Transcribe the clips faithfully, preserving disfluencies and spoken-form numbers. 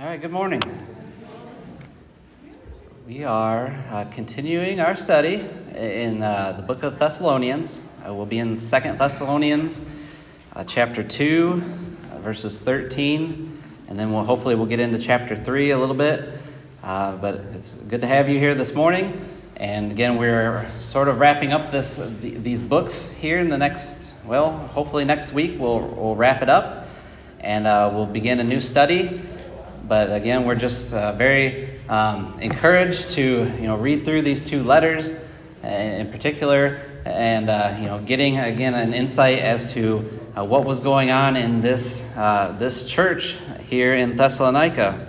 All right, good morning. We are uh, continuing our study in uh, the book of Thessalonians. Uh, we'll be in Second Thessalonians uh, chapter two, uh, verses thirteen, and then we'll hopefully we'll get into chapter three a little bit. Uh, but it's good to have you here this morning. And again, we're sort of wrapping up this these books here in the next, well, hopefully next week we'll, we'll wrap it up and uh, we'll begin a new study. But again, we're just uh, very um, encouraged to you know read through these two letters in particular, and uh, you know getting again an insight as to uh, what was going on in this uh, this church here in Thessalonica.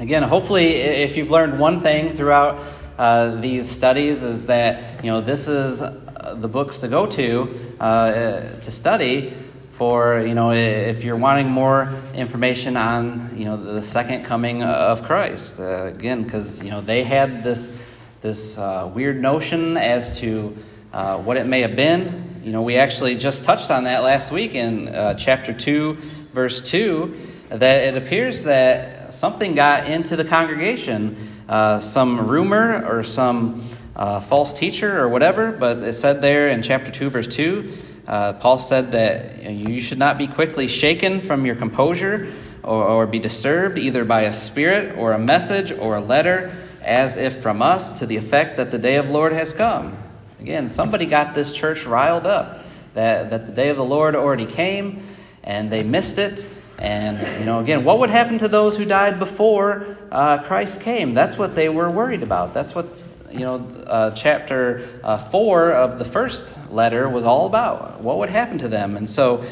Again, hopefully, if you've learned one thing throughout uh, these studies, is that you know this is the books to go to uh, to study. For, you know, if you're wanting more information on, you know, the second coming of Christ, uh, again, because, you know, they had this this uh, weird notion as to uh, what it may have been. You know, we actually just touched on that last week in uh, chapter two, verse two, that it appears that something got into the congregation, uh, some rumor or some uh, false teacher or whatever, but it said there in chapter two, verse two, Uh, Paul said that you should not be quickly shaken from your composure or, or be disturbed either by a spirit or a message or a letter as if from us, to the effect that the day of the Lord has come. Again, somebody got this church riled up that, that the day of the Lord already came and they missed it. And, you know, again, what would happen to those who died before uh, Christ came? That's what they were worried about. That's what You know, uh, chapter uh, four of the first letter was all about. What would happen to them? And so,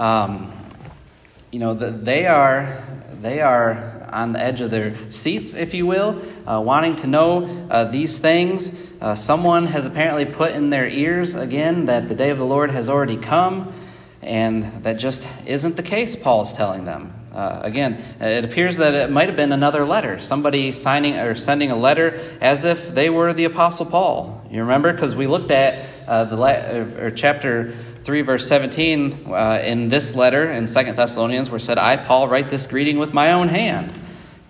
um, you know, the, they are they are on the edge of their seats, if you will, uh, wanting to know uh, these things. Uh, someone has apparently put in their ears again that the day of the Lord has already come, and that just isn't the case. Paul's telling them. Uh, again, it appears that it might have been another letter, somebody signing or sending a letter as if they were the Apostle Paul. You remember? Because we looked at uh, the le- or chapter three, verse seventeen uh, in this letter in Second Thessalonians, where it said, "I, Paul, write this greeting with my own hand."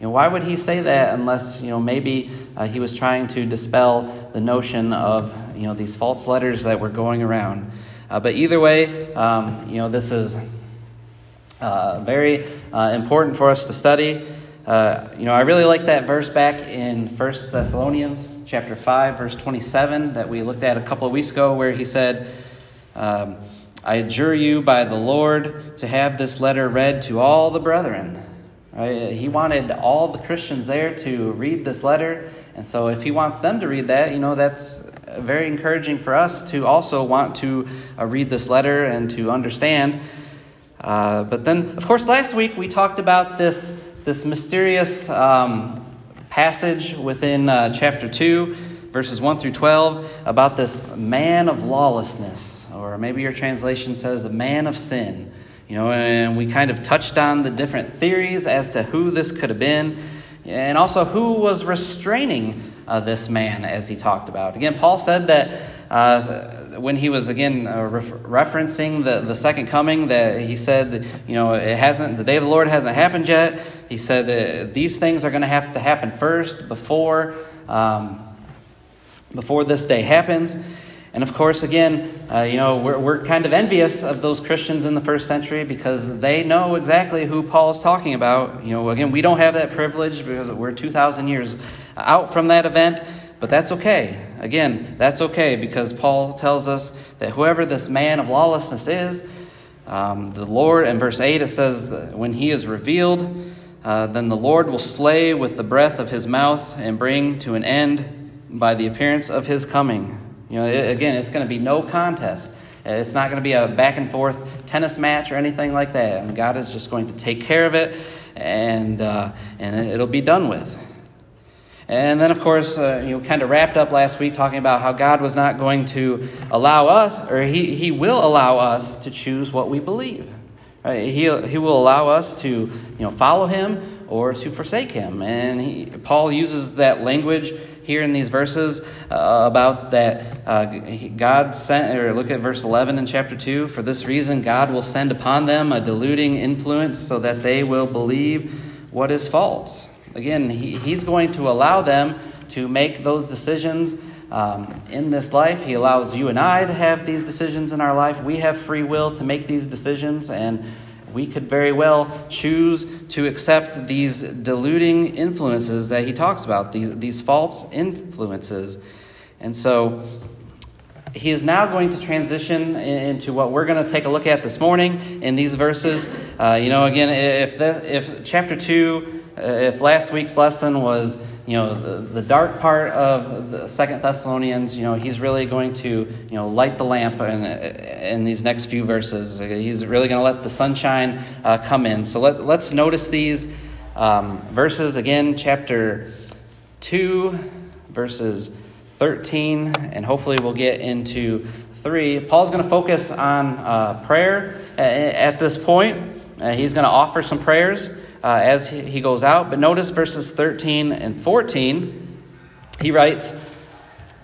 You know, why would he say that unless, you know, maybe uh, he was trying to dispel the notion of, you know, these false letters that were going around. Uh, but either way, um, you know, this is... Uh, very uh, important for us to study. Uh, you know, I really like that verse back in First Thessalonians chapter five, verse twenty-seven, that we looked at a couple of weeks ago, where he said, um, "I adjure you by the Lord to have this letter read to all the brethren." Right? He wanted all the Christians there to read this letter. And so if he wants them to read that, you know, that's very encouraging for us to also want to uh, read this letter and to understand. Uh, but then, of course, last week we talked about this this mysterious um, passage within uh, chapter two, verses one through twelve, about this man of lawlessness, or maybe your translation says a man of sin. You know, and we kind of touched on the different theories as to who this could have been, and also who was restraining uh, this man, as he talked about. Again, Paul said that Uh, when he was again uh, ref- referencing the, the second coming, that he said, that, you know, it hasn't, the day of the Lord hasn't happened yet. He said that these things are going to have to happen first before um, before this day happens. And of course, again, uh, you know, we're we're kind of envious of those Christians in the first century, because they know exactly who Paul's talking about. You know, again, we don't have that privilege. We're two thousand years out from that event. But that's okay. Again, that's okay, because Paul tells us that whoever this man of lawlessness is, um, the Lord, in verse eight, it says, that when he is revealed, uh, then the Lord will slay with the breath of his mouth and bring to an end by the appearance of his coming. You know, it, again, it's going to be no contest. It's not going to be a back and forth tennis match or anything like that. And God is just going to take care of it, and uh, and it'll be done with. And then, of course, uh, you know, kind of wrapped up last week talking about how God was not going to allow us, or he, he will allow us to choose what we believe. Right? He he will allow us to, you know, follow him or to forsake him. And he, Paul uses that language here in these verses uh, about that uh, God sent, or look at verse eleven in chapter two, "For this reason God will send upon them a deluding influence so that they will believe what is false. Again, he, he's going to allow them to make those decisions um, in this life. He allows you and I to have these decisions in our life. We have free will to make these decisions, and we could very well choose to accept these deluding influences that he talks about, these, these false influences. And so he is now going to transition into what we're going to take a look at this morning in these verses. Uh, you know, again, if the, if chapter two, uh, if last week's lesson was, you know, the, the dark part of the Second Thessalonians, you know, he's really going to, you know, light the lamp in, in these next few verses. He's really going to let the sunshine uh, come in. So let, let's notice these um, verses again, chapter two, verses thirteen, and hopefully we'll get into three. Paul's going to focus on uh, prayer at this point. Uh, he's going to offer some prayers Uh, as he, he goes out. But notice verses thirteen and fourteen, he writes,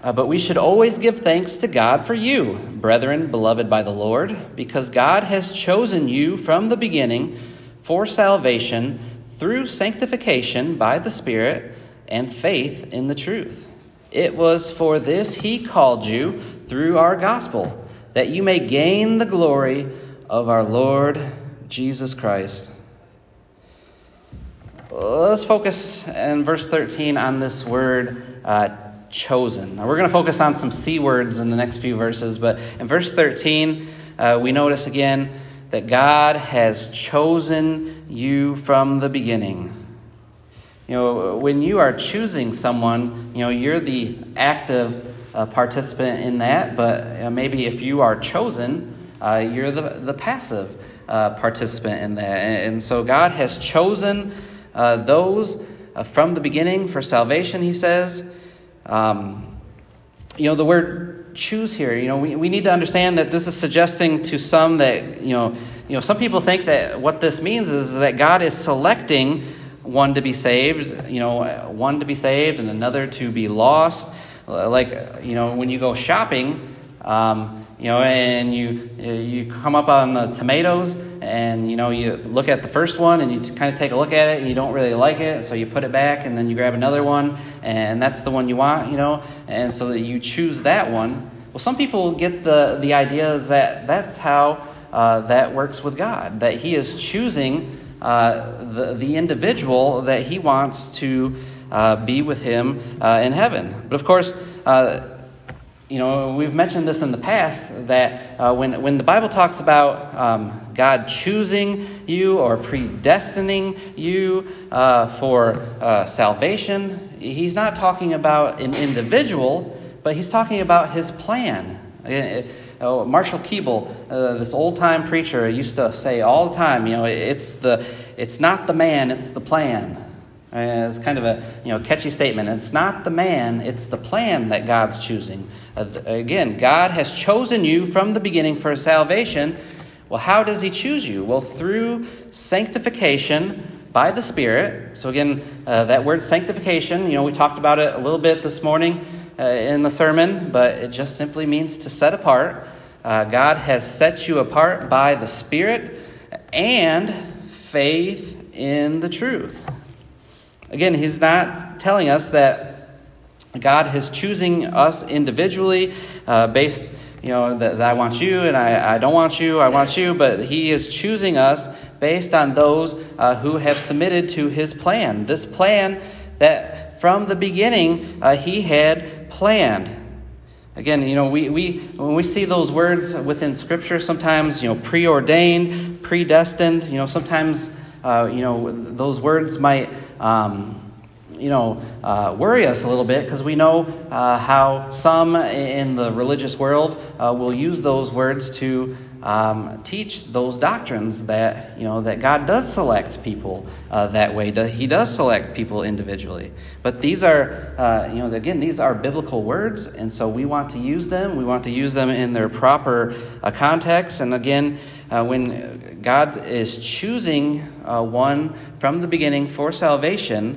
uh, "But we should always give thanks to God for you, brethren, beloved by the Lord, because God has chosen you from the beginning for salvation through sanctification by the Spirit and faith in the truth. It was for this he called you through our gospel, that you may gain the glory of our Lord Jesus Christ." Let's focus in verse thirteen on this word, uh, chosen. Now, we're going to focus on some C words in the next few verses, but in verse thirteen, uh, we notice again that God has chosen you from the beginning. You know, when you are choosing someone, you know, you're the active uh, participant in that, but uh, maybe if you are chosen, uh, you're the, the passive uh, participant in that. And, and so God has chosen Uh, those uh, from the beginning for salvation, he says. Um, you know, the word choose here, you know, we, we need to understand that this is suggesting to some that, you know, you know, some people think that what this means is that God is selecting one to be saved, you know, one to be saved and another to be lost. Like, you know, when you go shopping, um, you know, and you you come up on the tomatoes and, you know, you look at the first one and you kind of take a look at it and you don't really like it. So you put it back and then you grab another one and that's the one you want, you know, and so that you choose that one. Well, some people get the, the idea that that's how uh, that works with God, that he is choosing uh, the, the individual that he wants to uh, be with him uh, in heaven. But of course, uh you know, we've mentioned this in the past that uh, when when the Bible talks about um, God choosing you or predestining you uh, for uh, salvation, he's not talking about an individual, but he's talking about his plan. Uh, Marshall Keeble, uh, this old-time preacher, used to say all the time, you know, it's the it's not the man, it's the plan. Uh, it's kind of a, you know, catchy statement. It's not the man, it's the plan that God's choosing. Again, God has chosen you from the beginning for salvation. Well, how does he choose you? Well, through sanctification by the Spirit. So again, uh, that word sanctification, you know, we talked about it a little bit this morning uh, in the sermon, but it just simply means to set apart. Uh, God has set you apart by the Spirit and faith in the truth. Again, he's not telling us that God is choosing us individually uh, based, you know, that, that I want you and I, I don't want you, I want you. But he is choosing us based on those uh, who have submitted to his plan. This plan that from the beginning uh, he had planned. Again, you know, we, we when we see those words within Scripture sometimes, you know, preordained, predestined, you know, sometimes, uh, you know, those words might Um, you know, uh, worry us a little bit because we know uh, how some in the religious world uh, will use those words to um, teach those doctrines that, you know, that God does select people uh, that way. He does select people individually. But these are, uh, you know, again, these are biblical words, and so we want to use them. We want to use them in their proper uh, context. And again, uh, when God is choosing uh, one from the beginning for salvation,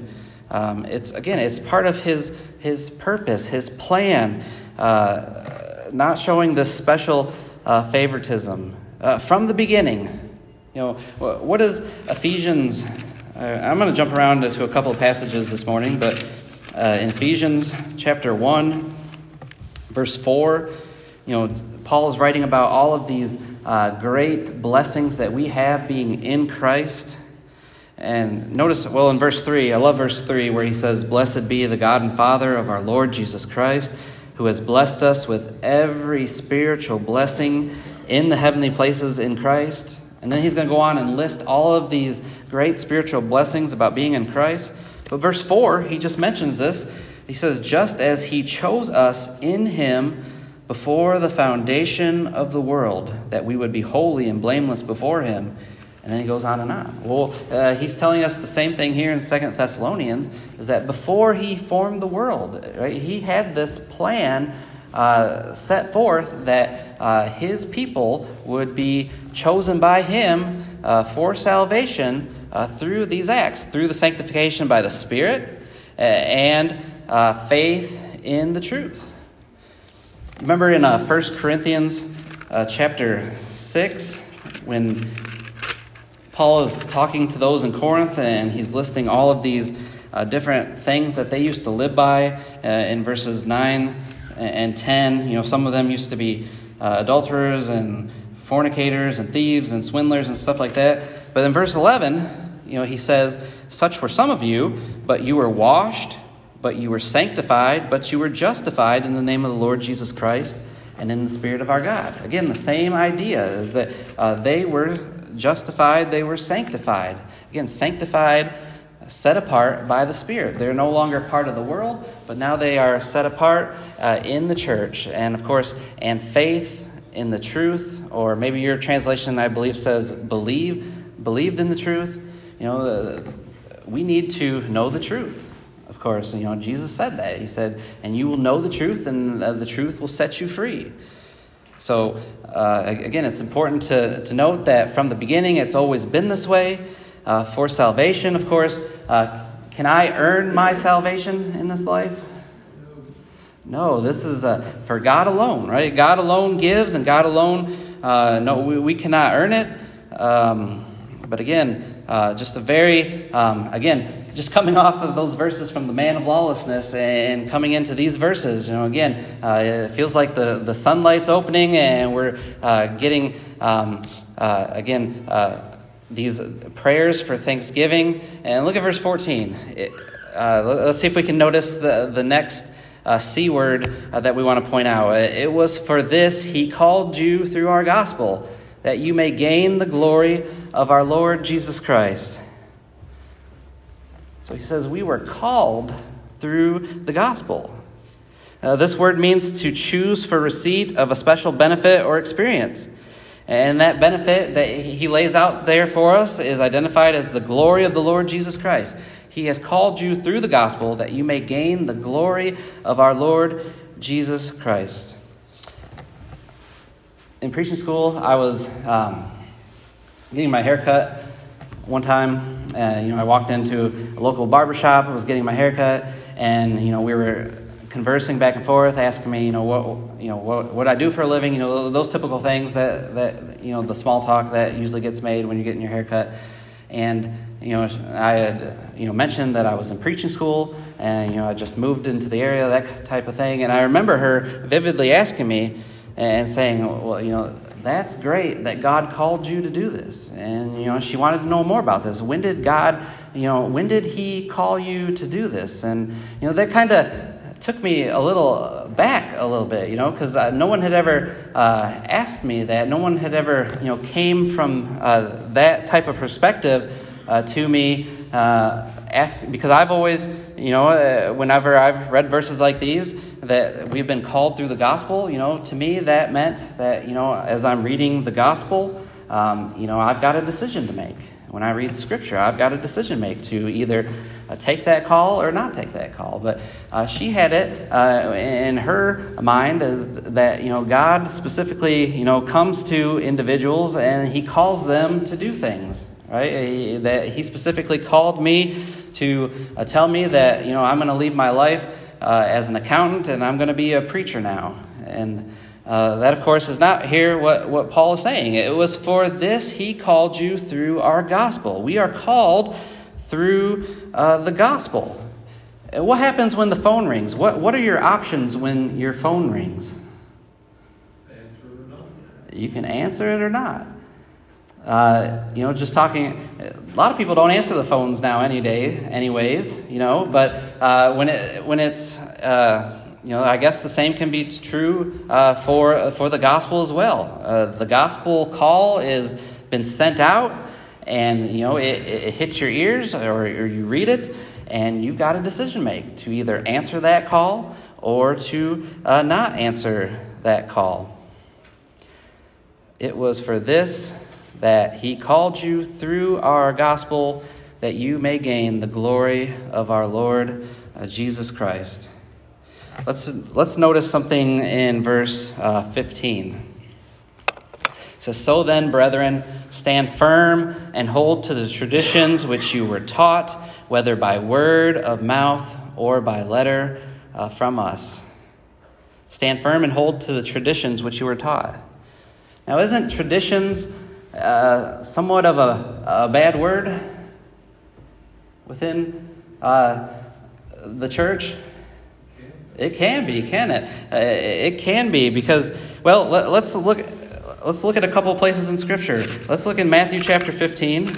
Um, it's again, it's part of his his purpose, his plan, uh, not showing this special uh, favoritism uh, from the beginning. You know, what does Ephesians Uh, I'm going to jump around to a couple of passages this morning, but uh, in Ephesians chapter one, verse four, you know, Paul is writing about all of these uh, great blessings that we have being in Christ. And notice, well, in verse three, I love verse three where he says, "Blessed be the God and Father of our Lord Jesus Christ, who has blessed us with every spiritual blessing in the heavenly places in Christ." And then he's going to go on and list all of these great spiritual blessings about being in Christ. But verse four, he just mentions this. He says, "Just as he chose us in him before the foundation of the world, that we would be holy and blameless before him." And then he goes on and on. Well, uh, he's telling us the same thing here in Second Thessalonians, is that before he formed the world, right, he had this plan uh, set forth that uh, his people would be chosen by him uh, for salvation uh, through these acts, through the sanctification by the Spirit uh, and uh, faith in the truth. Remember in uh, First Corinthians uh, chapter six, when Paul is talking to those in Corinth, and he's listing all of these uh, different things that they used to live by uh, in verses nine and ten. You know, some of them used to be uh, adulterers and fornicators and thieves and swindlers and stuff like that. But in verse eleven, you know, he says, "Such were some of you, but you were washed, but you were sanctified, but you were justified in the name of the Lord Jesus Christ and in the Spirit of our God." Again, the same idea is that uh, they were justified, they were sanctified. Again, sanctified, set apart by the Spirit. They're no longer part of the world, but now they are set apart uh, in the church. And of course, and faith in the truth, or maybe your translation, I believe, says believe, believed in the truth. You know, uh, we need to know the truth. Of course, you know, Jesus said that. He said, "And you will know the truth, and uh, the truth will set you free." So, uh, again, it's important to, to note that from the beginning, it's always been this way. Uh, for salvation, of course, uh, can I earn my salvation in this life? No, this is uh, for God alone, right? God alone gives, and God alone, uh, no, we, we cannot earn it. Um, but again, uh, just a very, um, again, just coming off of those verses from the man of lawlessness and coming into these verses, you know, again, uh, it feels like the, the sunlight's opening and we're uh, getting, um, uh, again, uh, these prayers for thanksgiving. And look at verse fourteen. It, uh, let's see if we can notice the, the next uh, C word uh, that we want to point out. "It was for this he called you through our gospel, that you may gain the glory of our Lord Jesus Christ." So he says we were called through the gospel. Uh, this word means to choose for receipt of a special benefit or experience. And that benefit that he lays out there for us is identified as the glory of the Lord Jesus Christ. He has called you through the gospel that you may gain the glory of our Lord Jesus Christ. In preaching school, I was um, getting my hair cut one time. Uh, you know, I walked into a local barbershop. I was getting my haircut, and you know, we were conversing back and forth, asking me, you know, what, you know, what, what I do for a living. You know, those typical things that, that you know, the small talk that usually gets made when you're getting your haircut. And you know, I had you know mentioned that I was in preaching school, and you know, I just moved into the area, that type of thing. And I remember her vividly asking me and saying, "Well, you know, that's great that God called you to do this." And, you know, she wanted to know more about this. When did God, you know, when did he call you to do this? And, you know, that kind of took me a little back a little bit, you know, because uh, no one had ever uh, asked me that. No one had ever, you know, came from uh, that type of perspective uh, to me. Uh, ask, because I've always, you know, uh, whenever I've read verses like these, that we've been called through the gospel, you know, to me that meant that, you know, as I'm reading the gospel, um, you know, I've got a decision to make. When I read scripture, I've got a decision to make to either uh, take that call or not take that call. But uh, she had it uh, in her mind is that, you know, God specifically, you know, comes to individuals and he calls them to do things, right? He, that he specifically called me to uh, tell me that, you know, I'm going to leave my life Uh, as an accountant, and I'm going to be a preacher now. And uh, that, of course, is not here what, what Paul is saying. It was for this he called you through our gospel. We are called through uh, the gospel. What happens when the phone rings? What What are your options when your phone rings? Answer or not. You can answer it or not. Uh, you know, just talking. A lot of people don't answer the phones now any day, anyways. You know, but uh, when it when it's uh, you know, I guess the same can be true uh, for uh, for the gospel as well. Uh, the gospel call is been sent out, and you know it, it hits your ears, or, or you read it. And you've got a decision to make to either answer that call or to uh, not answer that call. It was for this that he called you through our gospel, that you may gain the glory of our Lord uh, Jesus Christ. Let's let's notice something in verse uh, fifteen. It says, "So then, brethren, stand firm and hold to the traditions which you were taught, whether by word of mouth or by letter uh, from us." Stand firm and hold to the traditions which you were taught. Now, isn't traditions uh, somewhat of a, a bad word within uh, the church? It can be, can it? Uh, it can be because, well, let, let's look. Let's look at a couple of places in Scripture. Let's look in Matthew chapter fifteen.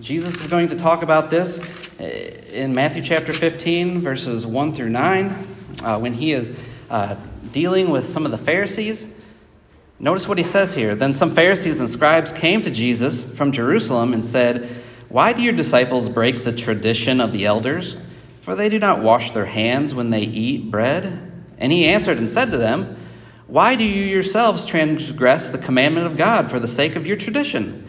Jesus is going to talk about this in Matthew chapter fifteen, verses one through nine, uh, when he is uh, dealing with some of the Pharisees. Notice what he says here. "Then some Pharisees and scribes came to Jesus from Jerusalem and said, 'Why do your disciples break the tradition of the elders? For they do not wash their hands when they eat bread.' And he answered and said to them, 'Why do you yourselves transgress the commandment of God for the sake of your tradition?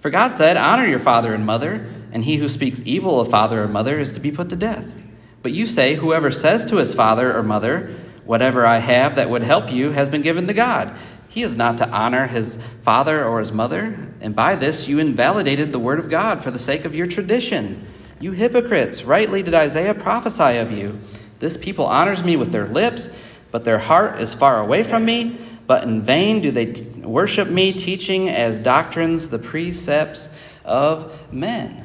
For God said, honor your father and mother, and he who speaks evil of father or mother is to be put to death. But you say, whoever says to his father or mother, whatever I have that would help you has been given to God. He is not to honor his father or his mother, and by this you invalidated the word of God for the sake of your tradition. You hypocrites, rightly did Isaiah prophesy of you. This people honors me with their lips, but their heart is far away from me. But in vain do they t- worship me, teaching as doctrines the precepts of men.'"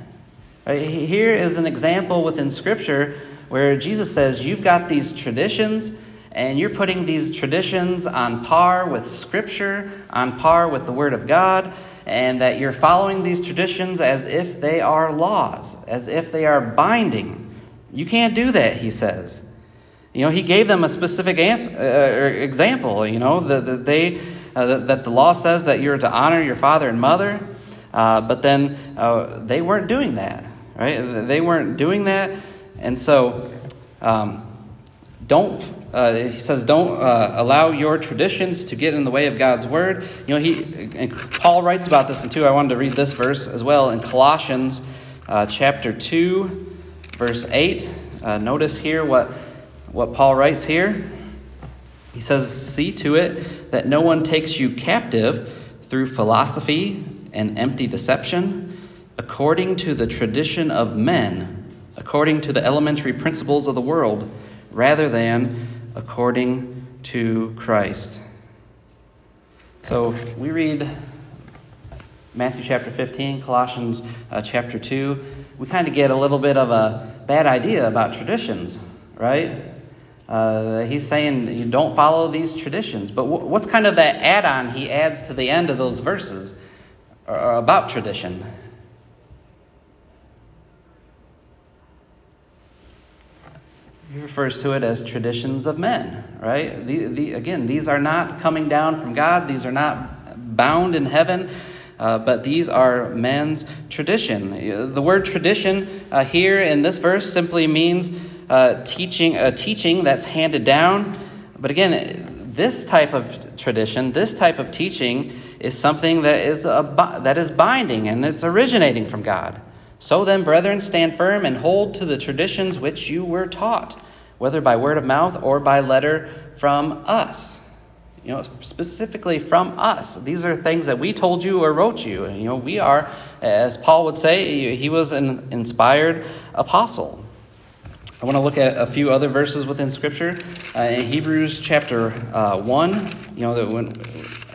Right, here is an example within Scripture where Jesus says, you've got these traditions, and you're putting these traditions on par with Scripture, on par with the Word of God, and that you're following these traditions as if they are laws, as if they are binding. You can't do that, he says. You know, he gave them a specific answer, uh, example, you know, that, that they uh, that the law says that you're to honor your father and mother, uh, but then uh, they weren't doing that, right? They weren't doing that. And so um, don't, uh, he says, don't uh, allow your traditions to get in the way of God's word. You know, he and Paul writes about this, and too, I wanted to read this verse as well in Colossians uh, chapter two, verse eight. Uh, notice here what... What Paul writes here, he says, "See to it that no one takes you captive through philosophy and empty deception, according to the tradition of men, according to the elementary principles of the world, rather than according to Christ." So we read Matthew chapter fifteen, Colossians uh, chapter two. We kind of get a little bit of a bad idea about traditions, right? Uh, he's saying you don't follow these traditions. But w- what's kind of that add-on he adds to the end of those verses uh, about tradition? He refers to it as traditions of men, right? The, the, again, these are not coming down from God. These are not bound in heaven, uh, but these are men's tradition. The word tradition uh, here in this verse simply means Uh, teaching, a uh, teaching that's handed down. But again, this type of tradition, this type of teaching is something that is a, that is binding, and it's originating from God. "So then, brethren, stand firm and hold to the traditions which you were taught, whether by word of mouth or by letter from us." You know, specifically from us. These are things that we told you or wrote you. And, you know, we are, as Paul would say, he was an inspired apostle. I want to look at a few other verses within Scripture. Uh, in Hebrews chapter uh, one, you know, that when,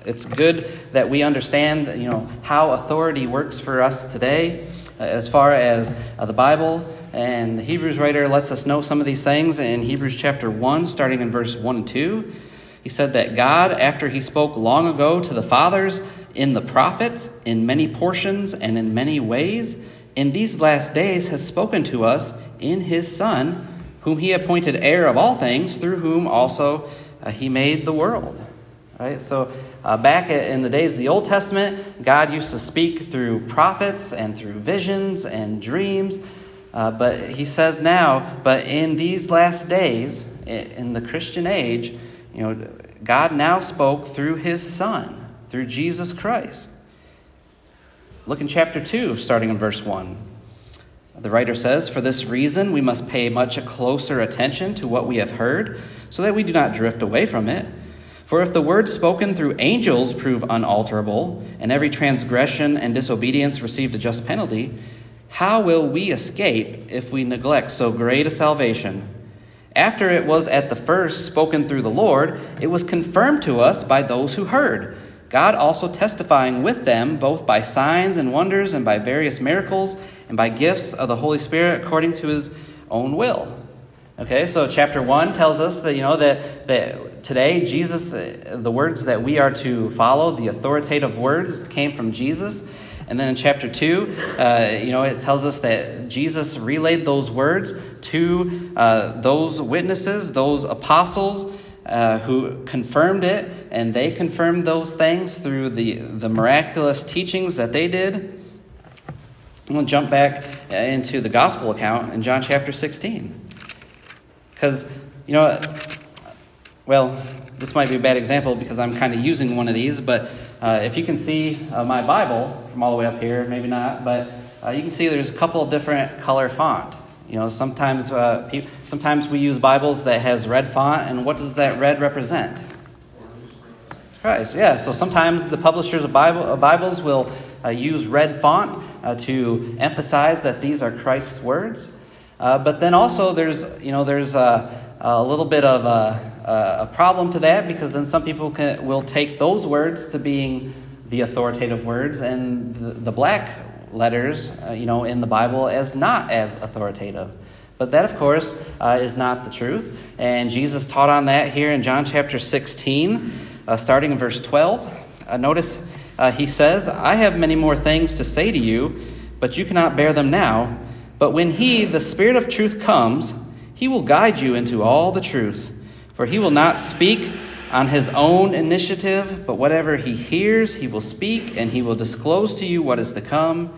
It's good that we understand, you know, how authority works for us today as far as uh, the Bible. And the Hebrews writer lets us know some of these things in Hebrews chapter one, starting in verse one and two. He said that God, after he spoke long ago to the fathers in the prophets, in many portions and in many ways, in these last days has spoken to us in his Son, whom he appointed heir of all things, through whom also uh, he made the world. All right, so uh, back in the days of the Old Testament, God used to speak through prophets and through visions and dreams. Uh, but he says now, but in these last days, in the Christian age, you know, God now spoke through his Son, through Jesus Christ. Look in chapter two, starting in verse one. The writer says, "For this reason we must pay much closer attention to what we have heard, so that we do not drift away from it. For if the words spoken through angels prove unalterable, and every transgression and disobedience received a just penalty, how will we escape if we neglect so great a salvation? After it was at the first spoken through the Lord, it was confirmed to us by those who heard, God also testifying with them, both by signs and wonders and by various miracles and by gifts of the Holy Spirit according to his own will." Okay, so chapter one tells us that, you know, that, that today Jesus, the words that we are to follow, the authoritative words, came from Jesus. And then in chapter two, uh, you know, it tells us that Jesus relayed those words to uh, those witnesses, those apostles uh, who confirmed it, and they confirmed those things through the, the miraculous teachings that they did. I'm going to jump back into the gospel account in John chapter sixteen. Because, you know, well, this might be a bad example because I'm kind of using one of these, but uh, if you can see uh, my Bible from all the way up here, maybe not, but uh, you can see there's a couple of different color font. You know, sometimes uh, pe- sometimes we use Bibles that has red font, and what does that red represent? Christ, yeah. So sometimes the publishers of Bible uh, Bibles will uh, use red font Uh, to emphasize that these are Christ's words. Uh, but then also there's, you know, there's a, a little bit of a, a problem to that, because then some people can, will take those words to being the authoritative words, and the, the black letters, uh, you know, in the Bible as not as authoritative. But that, of course, uh, is not the truth. And Jesus taught on that here in John chapter sixteen, uh, starting in verse twelve. Uh, notice Uh, he says, "I have many more things to say to you, but you cannot bear them now. But when he, the Spirit of truth, comes, he will guide you into all the truth. For he will not speak on his own initiative, but whatever he hears, he will speak, and he will disclose to you what is to come.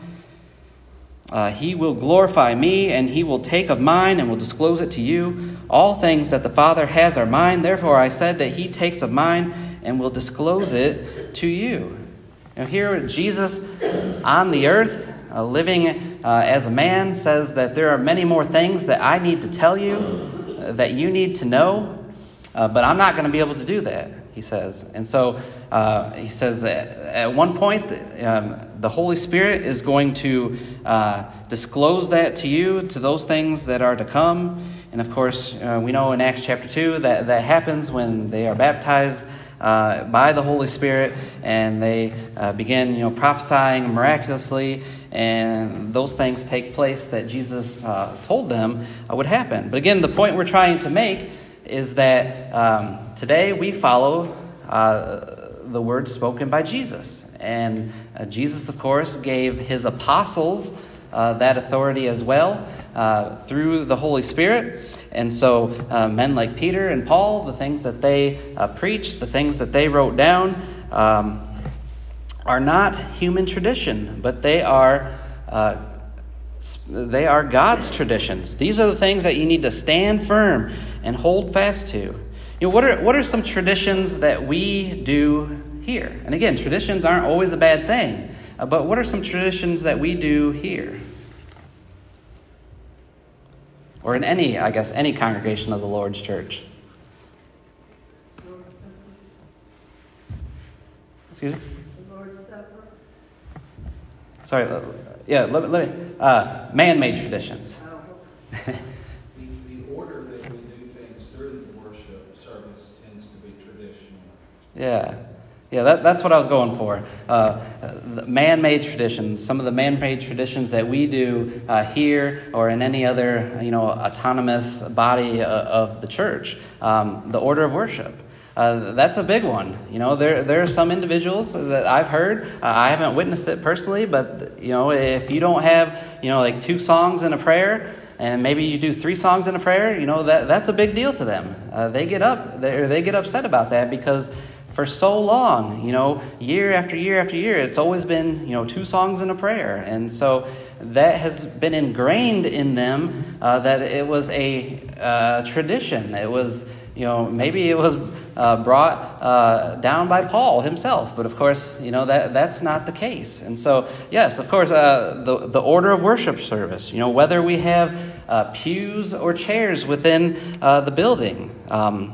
Uh, he will glorify me, and he will take of mine and will disclose it to you. All things that the Father has are mine. Therefore I said that he takes of mine and will disclose it to you." Now here Jesus on the earth, uh, living uh, as a man, says that there are many more things that I need to tell you, uh, that you need to know, uh, but I'm not going to be able to do that, he says. And so uh, he says that at one point um, the Holy Spirit is going to uh, disclose that to you, to those things that are to come. And of course, uh, we know in Acts chapter two that that happens when they are baptized Uh, by the Holy Spirit, and they uh, begin, you know, prophesying miraculously, and those things take place that Jesus uh, told them uh, would happen. But again, the point we're trying to make is that um, today we follow uh, the words spoken by Jesus, and uh, Jesus, of course, gave his apostles uh, that authority as well uh, through the Holy Spirit. And so uh, men like Peter and Paul, the things that they uh, preached, the things that they wrote down, um, are not human tradition, but they are uh, they are God's traditions. These are the things that you need to stand firm and hold fast to. You know, what are what are some traditions that we do here? And again, traditions aren't always a bad thing, uh, but what are some traditions that we do here? Or in any, I guess, any congregation of the Lord's church. Excuse me? The Lord's Supper. Sorry, yeah, let, let me, uh, man-made traditions. the, the order that we do things during the worship service tends to be traditional. Yeah, Yeah, that, that's what I was going for. Uh, man-made traditions, some of the man-made traditions that we do uh, here or in any other, you know, autonomous body of the church. Um, the order of worship. Uh, that's a big one. You know, there there are some individuals that I've heard. Uh, I haven't witnessed it personally, but, you know, if you don't have, you know, like two songs and a prayer, and maybe you do three songs and a prayer, you know, that that's a big deal to them. Uh, they get up, they, or they get upset about that because for so long, you know, year after year after year, it's always been, you know, two songs and a prayer. And so that has been ingrained in them uh, that it was a uh, tradition. It was, you know, maybe it was Uh, brought uh, down by Paul himself. But of course, you know, that that's not the case. And so, yes, of course, uh, the, the order of worship service, you know, whether we have uh, pews or chairs within uh, the building, um,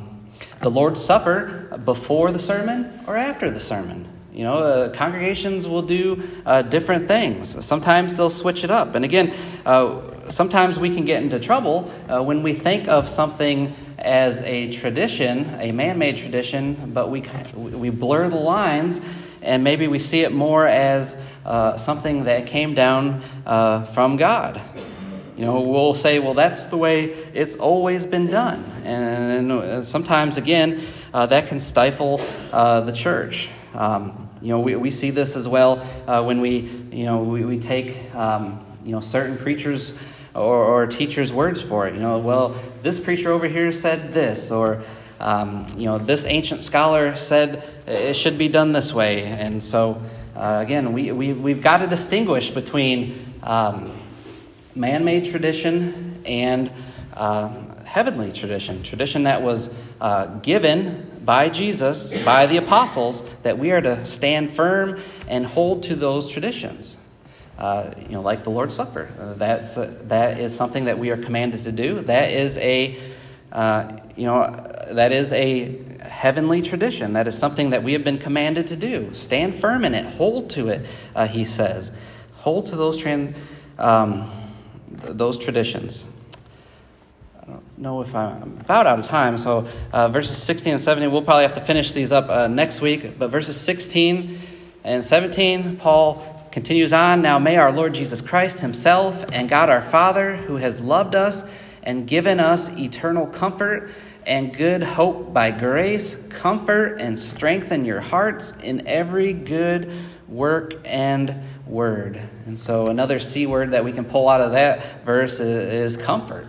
the Lord's Supper before the sermon or after the sermon. You know, uh, congregations will do uh, different things. Sometimes they'll switch it up. And again, uh, sometimes we can get into trouble uh, when we think of something as a tradition, a man-made tradition, but we we blur the lines, and maybe we see it more as uh, something that came down uh, from God. You know, we'll say, well, that's the way it's always been done. And, and sometimes, again, uh, that can stifle uh, the church. Um, you know, we, we see this as well uh, when we, you know, we, we take, um, you know, certain preachers' Or, or teachers' words for it. You know, well, this preacher over here said this, or, um, you know, this ancient scholar said it should be done this way. And so, uh, again, we, we, we've got to distinguish between um, man-made tradition and uh, heavenly tradition, tradition that was uh, given by Jesus, by the apostles, that we are to stand firm and hold to those traditions. Uh, you know, like the Lord's Supper. Uh, that's uh, that is something that we are commanded to do. That is a, uh, you know, that is a heavenly tradition. That is something that we have been commanded to do. Stand firm in it. Hold to it. Uh, he says, hold to those trans, um, th- those traditions. I don't know if I'm about out of time. So uh, verses sixteen and seventeen, we'll probably have to finish these up uh, next week. But verses sixteen and seventeen, Paul continues on, now may our Lord Jesus Christ himself and God our Father, who has loved us and given us eternal comfort and good hope by grace, comfort and strengthen your hearts in every good work and word. And so another C word that we can pull out of that verse is comfort.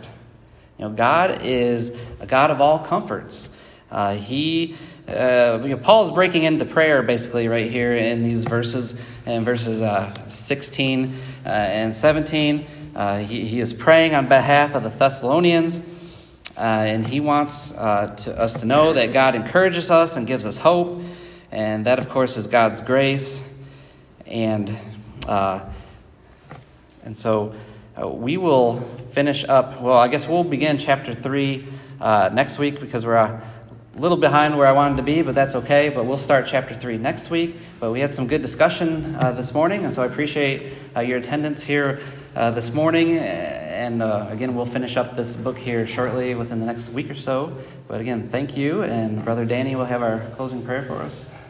You know, God is a God of all comforts. Uh, he Uh, you know, Paul's breaking into prayer basically right here in these verses, in verses uh, sixteen uh, and seventeen. Uh, he, he is praying on behalf of the Thessalonians, uh, and he wants uh, to, us to know that God encourages us and gives us hope, and that, of course, is God's grace. And, uh, and so uh, we will finish up. Well, I guess we'll begin chapter three uh, next week because we're... Uh, A little behind where I wanted to be, but that's okay. But we'll start chapter three next week. But we had some good discussion uh, this morning, and so I appreciate uh, your attendance here uh, this morning. And uh, again, we'll finish up this book here shortly within the next week or so. But again, thank you, and Brother Danny will have our closing prayer for us.